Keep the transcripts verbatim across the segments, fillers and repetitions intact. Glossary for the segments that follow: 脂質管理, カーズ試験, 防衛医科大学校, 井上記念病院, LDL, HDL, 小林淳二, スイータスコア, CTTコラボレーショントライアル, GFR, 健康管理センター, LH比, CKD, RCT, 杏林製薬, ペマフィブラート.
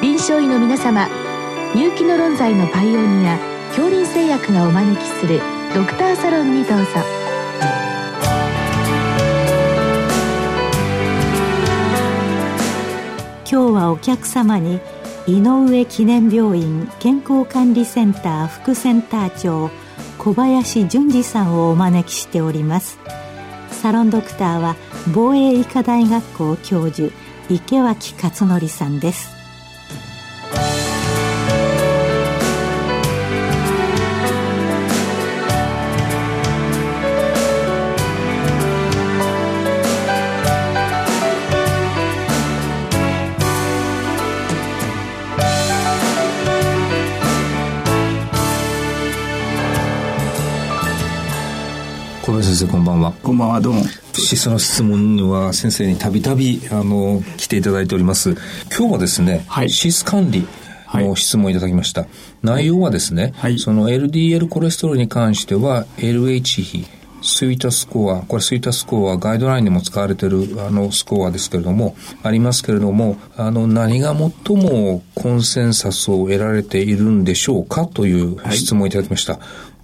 臨床医の皆様、入気の論剤のパイオニア杏林製薬がお招きするドクターサロンにどうぞ。今日はお客様に井上記念病院健康管理センター副センター長小林淳二さんをお招きしております。サロンドクターは防衛医科大学校教授池脇勝則さんです。小林先生、こんばんは。こんばんは、どうも。その質問には先生にたびたびあの来ていただいております。今日はですね、はい、脂質管理の質問をいただきました。はい、内容はですね、はい、その エルディーエル コレステロールに関しては エルエイチ 比、スイータスコア、これスイータスコアガイドラインでも使われているあのスコアですけれどもありますけれども、あの何が最もコンセンサスを得られているんでしょうかという質問をいただきました。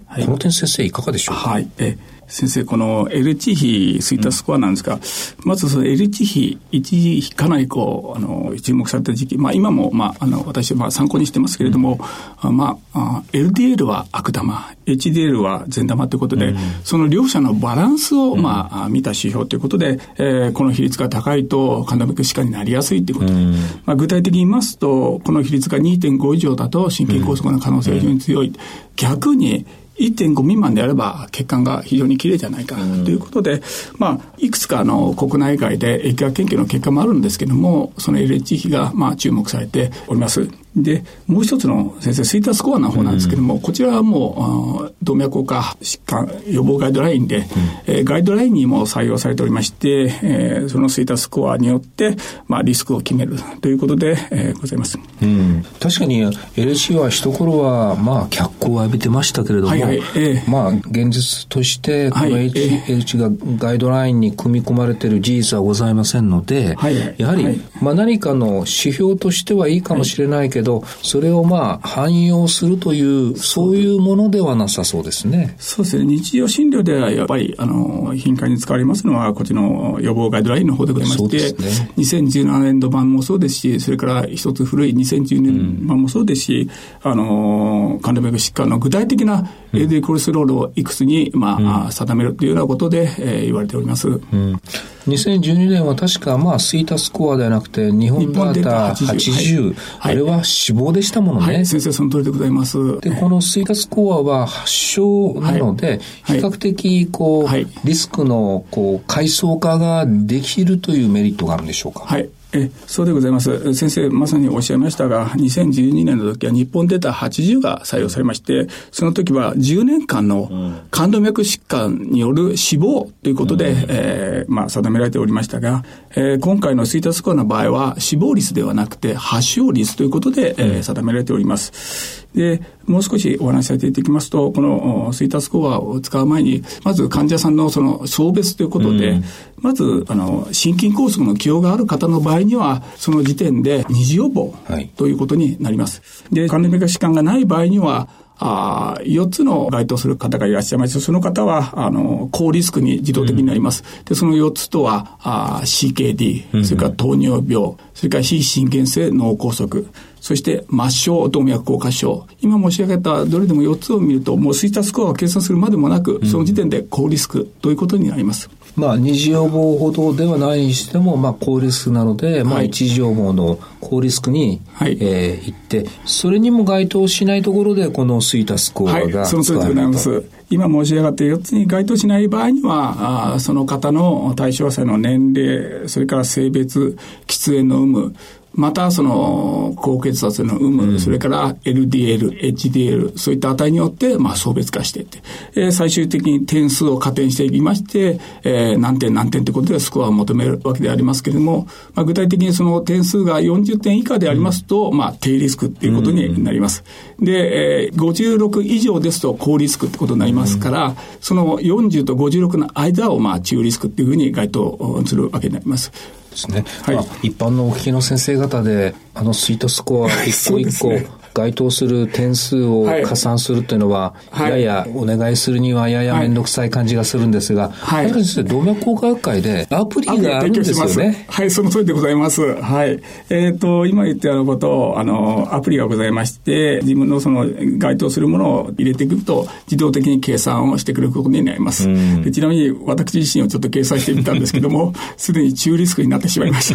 はい、この点先生いかがでしょうか。はい、え先生、この エルエイチ 比、スイータスコアなんですが、うん、まずその エルエイチ 比、一時かなりこう、あの、注目された時期、まあ今も、まあ、あの、私、まあ参考にしてますけれども、うん、まあ、エルディーエル は悪玉、エイチディーエル は善玉ということで、うん、その両者のバランスを、まあ、うん、見た指標ということで、えー、この比率が高いと、神田病気歯科になりやすいということで、うん、まあ具体的に言いますと、この比率が にてんご 以上だと、心筋梗塞の可能性が非常に強い。うん、逆に、いってんご 未満であれば血管が非常にきれいじゃないかということで、うん、まあ、いくつかの国内外で疫学研究の結果もあるんですけども、その エルエイチ 比がまあ注目されております。で、もう一つの先生、スイータスコアの方なんですけども、うん、こちらはもう、動脈硬化疾患予防ガイドラインで、うん、えー、ガイドラインにも採用されておりまして、えー、そのスイータスコアによって、まあ、リスクを決めるということで、えー、ございます。うん、確かに エルエイチ は一頃は、まあ、脚光を浴びてましたけれども、はいはい、えー、まあ、現実として、この H、はい、エルエイチ がガイドラインに組み込まれている事実はございませんので、はいはい、やはり、はい、まあ、何かの指標としてはいいかもしれないけど、はい、それをまあ汎用するというそういうものではなさそうですね。そうですね。日常診療ではやっぱりあの頻繁に使われますのはこっちの予防ガイドラインの方でございまして、ね、にせんじゅうななねんど版もそうですし、それから一つ古いにせんじゅうねん版もそうですし、うん、あの患者病気疾患の具体的な エルディーエル コレステロールをいくつにまあ、うん、定めるというようなことで、えー、言われております。うん、にせんじゅうにねんは確かまあスイータスコアではなくて日本バーターはちじゅう、はい、あれは死亡でしたものね。はいはい、先生その通りでございます。で、このスイータスコアは発症なので、はい、比較的こう、はい、リスクのこう階層化ができるというメリットがあるんでしょうか。はい、えそうでございます。先生まさにおっしゃいましたが、にせんじゅうにねんの時は日本データはちじゅうが採用されまして、その時はじゅうねんかんの冠動脈疾患による死亡ということで、うん、えーまあ、定められておりましたが、えー、今回のスイータスコアの場合は死亡率ではなくて発症率ということで、うん、えー、定められております。で、もう少しお話しさせていただきますと、このスイータスコアを使う前にまず患者さんのその層別ということで、うん、まずあの心筋梗塞の既往がある方の場合にはその時点で二次予防ということになります。はい、で、冠動脈疾患がない場合にはあよっつの該当する方がいらっしゃいまして、その方はあの高リスクに自動的になります。うん、で、そのよっつとはあ シーケーディー、うん、それから糖尿病、それから非心原性脳梗塞、そして末梢動脈硬化症、今申し上げたどれでもよっつを見るともうスイータスコアを計算するまでもなく、うん、その時点で高リスクということになります。まあ、二次予防ほどではないにしても、まあ、高リスクなので、はい、まあ、一次予防の高リスクに、はい、えー、行って、それにも該当しないところで、このスイータスコアが使われる。はい、その通りでございます。今申し上がったよっつに該当しない場合には、あその方の対象者の年齢、それから性別、喫煙の有無、またその高血圧の有無、うん、それから エルディーエル、エイチディーエル、そういった値によってまあ層別化していって、えー、最終的に点数を加点していきまして、えー、何点何点ということでスコアを求めるわけでありますけれども、まあ、具体的にその点数がよんじゅってん以下でありますと、うん、まあ低リスクということになります。うん、で、えー、ごじゅうろく以上ですと高リスクということになりますから、うん、そのよんじゅうとごじゅうろくの間をまあ中リスクというふうに該当するわけになります。ですね、はい、まあ、一般のお聞きの先生方であのスイートスコア一個一個該当する点数を加算するというのは、はい、ややお願いするにはやや面倒くさい感じがするんですが、はい、動脈硬化学会でアプリがあるんですよね。はい、その通りでございます。はい、えー、と今言ったようなことをあのアプリがございまして、自分のその該当するものを入れていくと自動的に計算をしてくれることになります。でちなみに私自身をちょっと計算してみたんですけどもすでに中リスクになってしまいまし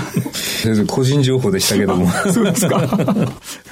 た。個人情報でしたけどもそうですか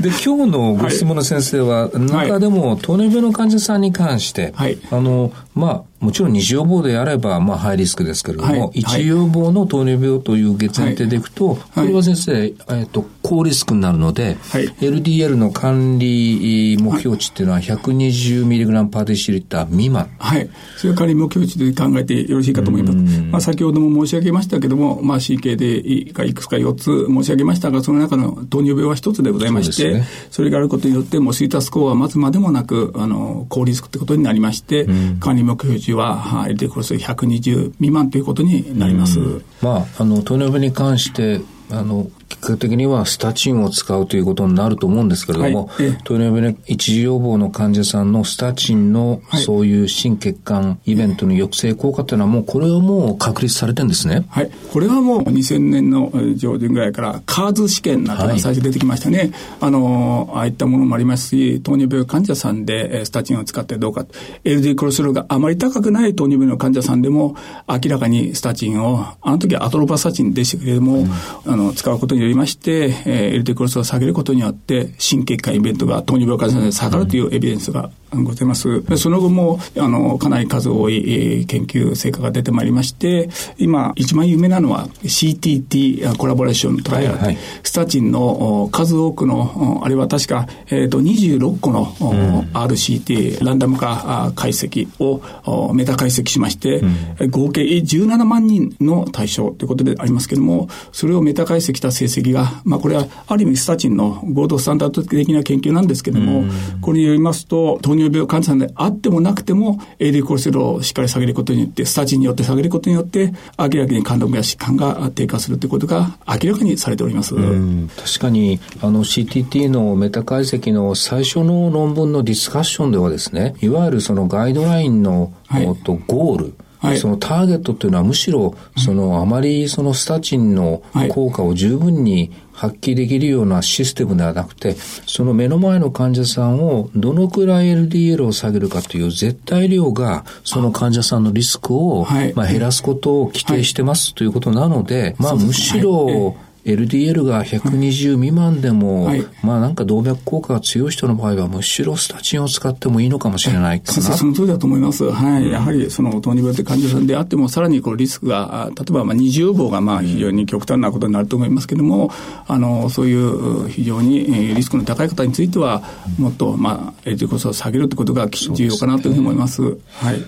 で今日のご質問の先生は、はい、中でも糖尿病の患者さんに関して、はい、あのまあもちろん二次予防であれば、まあ、ハイリスクですけれども、はい、一次予防の糖尿病という月前提でいくと、はい、これは先生、はい、えーと、高リスクになるので、はい、エルディーエル の管理目標値っていうのは ひゃくにじゅうミリグラム パーデシリッター未満。はい。それは管理目標値で考えてよろしいかと思います。まあ、先ほども申し上げましたけども、まあ、シーケーディー がいくつかよっつ申し上げましたが、その中の糖尿病はひとつでございまして、そうですね、それがあることによって、もうスイートスコアは待つまでもなく、あの、高リスクってことになりまして、管理目標値は ひゃくにじゅう未満ということになります。まあ、あの糖尿病に関してあの結果的にはスタチンを使うということになると思うんですけれども、はい、糖尿病の一次予防の患者さんのスタチンのそういう心血管イベントの抑制効果というのはもうこれはもう確立されてるんですね。はい、これはもうにせんねんの上旬ぐらいからカーズ試験なんてのが最初出てきましたね。はい、あのああいったものもありますし、糖尿病患者さんでスタチンを使ってどうか、 エルディーエル コレステロールがあまり高くない糖尿病の患者さんでも明らかにスタチンを、あの時はアトロパスタチンでしたけれども、うん、あの使うことによりまして、えー、エルディーエル コレステロールを下げることによって心血管イベントが糖尿病患者さんで下がるというエビデンスがございます。でその後もあのかなり数多い、えー、研究成果が出てまいりまして、今一番有名なのは シーティーティー コラボレーショントライアル、はいはい、スタチンの数多くのあれは確か、えー、とにじゅうろっこの、うん、アールシーティー ランダム化解析をメタ解析しまして、うん、合計じゅうななまんにんの対象ということでありますけれども、それをメタ解析した成績が、まあ、これはある意味スタチンの合同スタンダード的な研究なんですけれども、うん、これによりますと糖尿病患者さんであってもなくても エルディーエル コレステロールをしっかり下げることによって、スタチンによって下げることによって明らかに肝臓や疾患が低下するということが明らかにされております。うん、確かにあの シーティーティー のメタ解析の最初の論文のディスカッションではですね、いわゆるそのガイドラインの、はい、とゴール、はい、そのターゲットというのはむしろそのあまりそのスタチンの効果を十分に発揮できるようなシステムではなくて、その目の前の患者さんをどのくらい エルディーエル を下げるかという絶対量がその患者さんのリスクをまあ減らすことを規定してますということなので、まあむしろエルディーエル がひゃくにじゅう未満でも、はい、まあなんか動脈硬化が強い人の場合はむしろスタチンを使ってもいいのかもしれないかな。その通りだと思います。はい、うん、やはりその糖尿病って患者さんであってもさらにこうリスクが、例えばまあ二次予防がまあ非常に極端なことになると思いますけれども、あのそういう非常にリスクの高い方についてはもっとまあ エルディーエル コレステロールを下げるということが重要かなというふうに思います。そうですね。はい、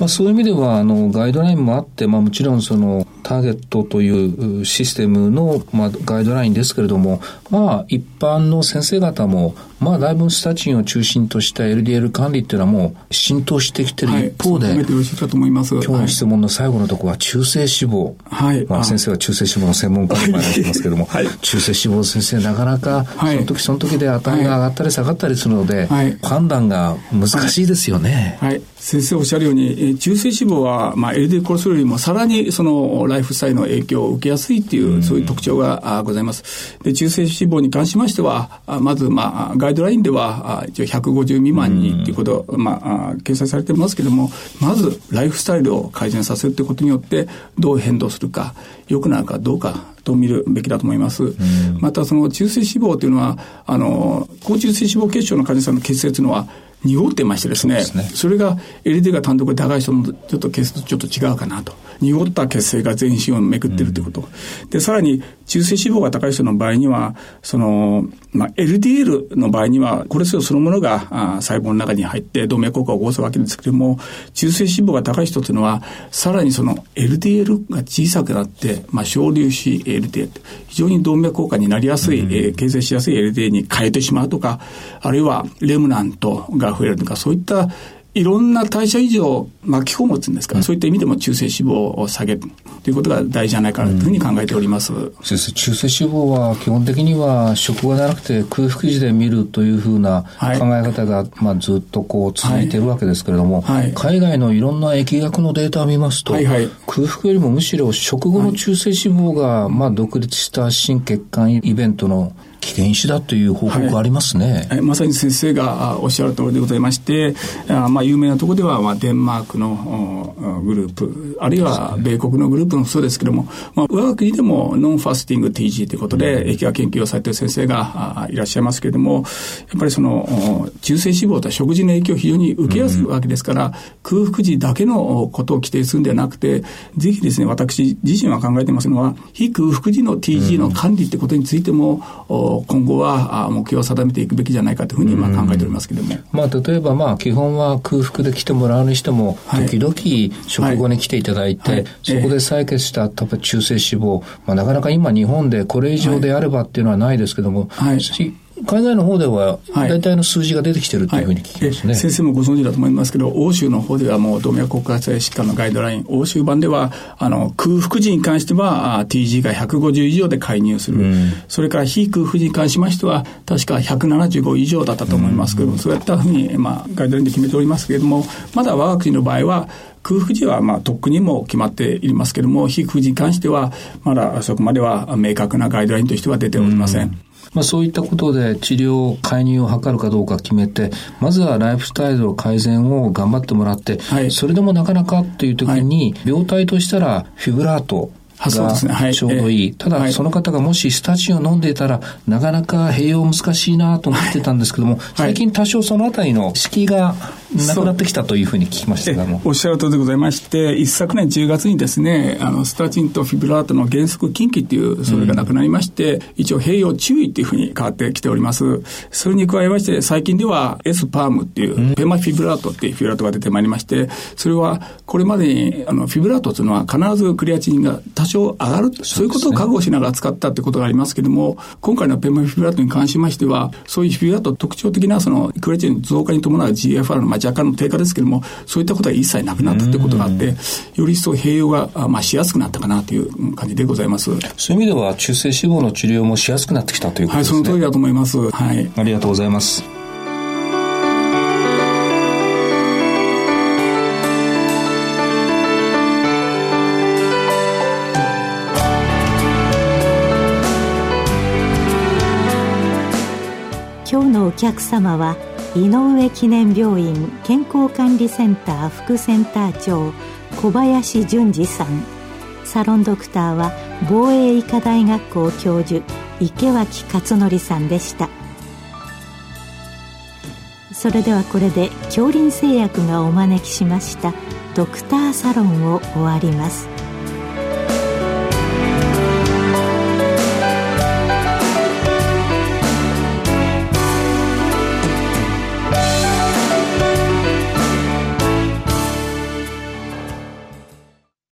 まあ、そういう意味ではあのガイドラインもあって、まあ、もちろんそのターゲットというシステムの、まあ、ガイドラインですけれども、まあ、一般の先生方も、まあ、だいぶスタチンを中心とした エルディーエル 管理っていうのはもう浸透してきてる一方で、はい、今日の質問の最後のところは中性脂肪、はい、まあ、先生は中性脂肪の専門家でもありますけれども、はい、中性脂肪先生なかなかその時その時で値が上がったり下がったりするので、はい、判断が難しいですよね。はいはい、先生おっしゃるように中性脂肪は、まあ、エルディーエル コレステロールよりもさらにそのライフスタイルの影響を受けやすいという、そういう特徴がございます。で、中性脂肪に関しましては、まず、まあ、ガイドラインでは一応ひゃくごじゅうみまんにということが、まあ、掲載されてますけども、まずライフスタイルを改善させるということによってどう変動するか、良くなるかどうかと見るべきだと思います。うん、またその中性脂肪というのはあの高中性脂肪血症の患者さんの血清というのは濁ってましてですね、 そうですね、それが エルディーエル が単独で高い人のちょっと血清とちょっと違うかなと、濁った血清が全身をめくっているということ、うん、でさらに中性脂肪が高い人の場合にはその、まあ、エルディーエル の場合にはコレステロールそのものが細胞の中に入って動脈硬化を起こすわけですけれども、中性脂肪が高い人というのはさらにその エルディーエル が小さくなって、まあ、小粒子 エルディーエル 非常に動脈硬化になりやすい、うん、えー、形成しやすい エルディーエル に変えてしまうとか、あるいはレムナントが増えるとか、そういったいろんな代謝異常を巻き込むっていうんですか、うん、そういった意味でも中性脂肪を下げるということが大事じゃないかなというふうに考えております。うん、先生、中性脂肪は基本的には食後じゃなくて空腹時で見るというふうな考え方が、はい、まあ、ずっとこう続いているわけですけれども、はいはい、海外のいろんな疫学のデータを見ますと、はいはい、空腹よりもむしろ食後の中性脂肪が、はい、まあ、独立した心血管イベントの危険因子だという報告がありますね。はい、まさに先生がおっしゃる通りでございまして、あまあ、有名なところでは、まあ、デンマークのグループ、あるいは米国のグループもそうですけども、まあ、我が国でもノンファスティング ティージー ということで、疫学研究をされている先生がいらっしゃいますけれども、やっぱりその中性脂肪とは食事の影響を非常に受けやすいわけですから、うん、空腹時だけのことを規定するんではなくて、ぜひですね、私自身は考えていますのは、非空腹時の ティージー の管理ということについても、うん、今後は目標を定めていくべきじゃないかというふうに今考えておりますけれども、うん、まあ、例えばまあ基本は空腹で来てもらうにしても、はい、時々食後に来ていただいて、はいはい、そこで採血した例えば中性脂肪、まあ、なかなか今日本でこれ以上であればっていうのはないですけども、はいはい、海外の方では大体の数字が出てきてるというふうに聞きますね。はいはい、先生もご存知だと思いますけど、欧州の方ではもう動脈硬化性疾患のガイドライン、欧州版ではあの空腹時に関しては ティージー がひゃくごじゅう以上で介入する、うん、それから非空腹時に関しましては確かひゃくななじゅうご以上だったと思いますけども、うん、そういったふうに、まあ、ガイドラインで決めておりますけれども、まだ我が国の場合は空腹時はまあとっくにも決まっていますけれども、非空腹時に関してはまだそこまでは明確なガイドラインとしては出ておりません。うん、まあ、そういったことで治療介入を図るかどうか決めて、まずはライフスタイルの改善を頑張ってもらって、はい、それでもなかなかっていう時に、はい、病態としたらフィブラートがちょうどいい、はい、ただ、はい、その方がもしスタチンを飲んでいたらなかなか併用難しいなと思ってたんですけども、はい、最近多少そのあたりの敷居がなくなってきたというふうに聞きましたが、もおっしゃるとおりでございまして、一昨年じゅうがつにですね、あのスタチンとフィブラートの原則禁忌というそれがなくなりまして、うん、一応併用注意というふうに変わってきております。それに加えまして最近では S パームっていう、うん、ペマフィブラートっていうフィブラートが出てまいりまして、それはこれまでにあのフィブラートというのは必ずクレアチンが多少上がる、そういうことを覚悟しながら使ったということがありますけれども、今回のペマフィブラートに関しましては、そういうフィブラート特徴的なそのクレアチンの増加に伴う ジーエフアール の若干の低下ですけれども、そういったことは一切なくなったということがあって、より一層併用が、まあ、しやすくなったかなという感じでございます。そういう意味では中性脂肪の治療もしやすくなってきたということですね。はい、その通りだと思います。はい、ありがとうございます。今日のお客様は井上記念病院健康管理センター副センター長小林淳二さん、サロンドクターは防衛医科大学校教授池脇勝則さんでした。それではこれで杏林製薬がお招きしましたドクターサロンを終わります。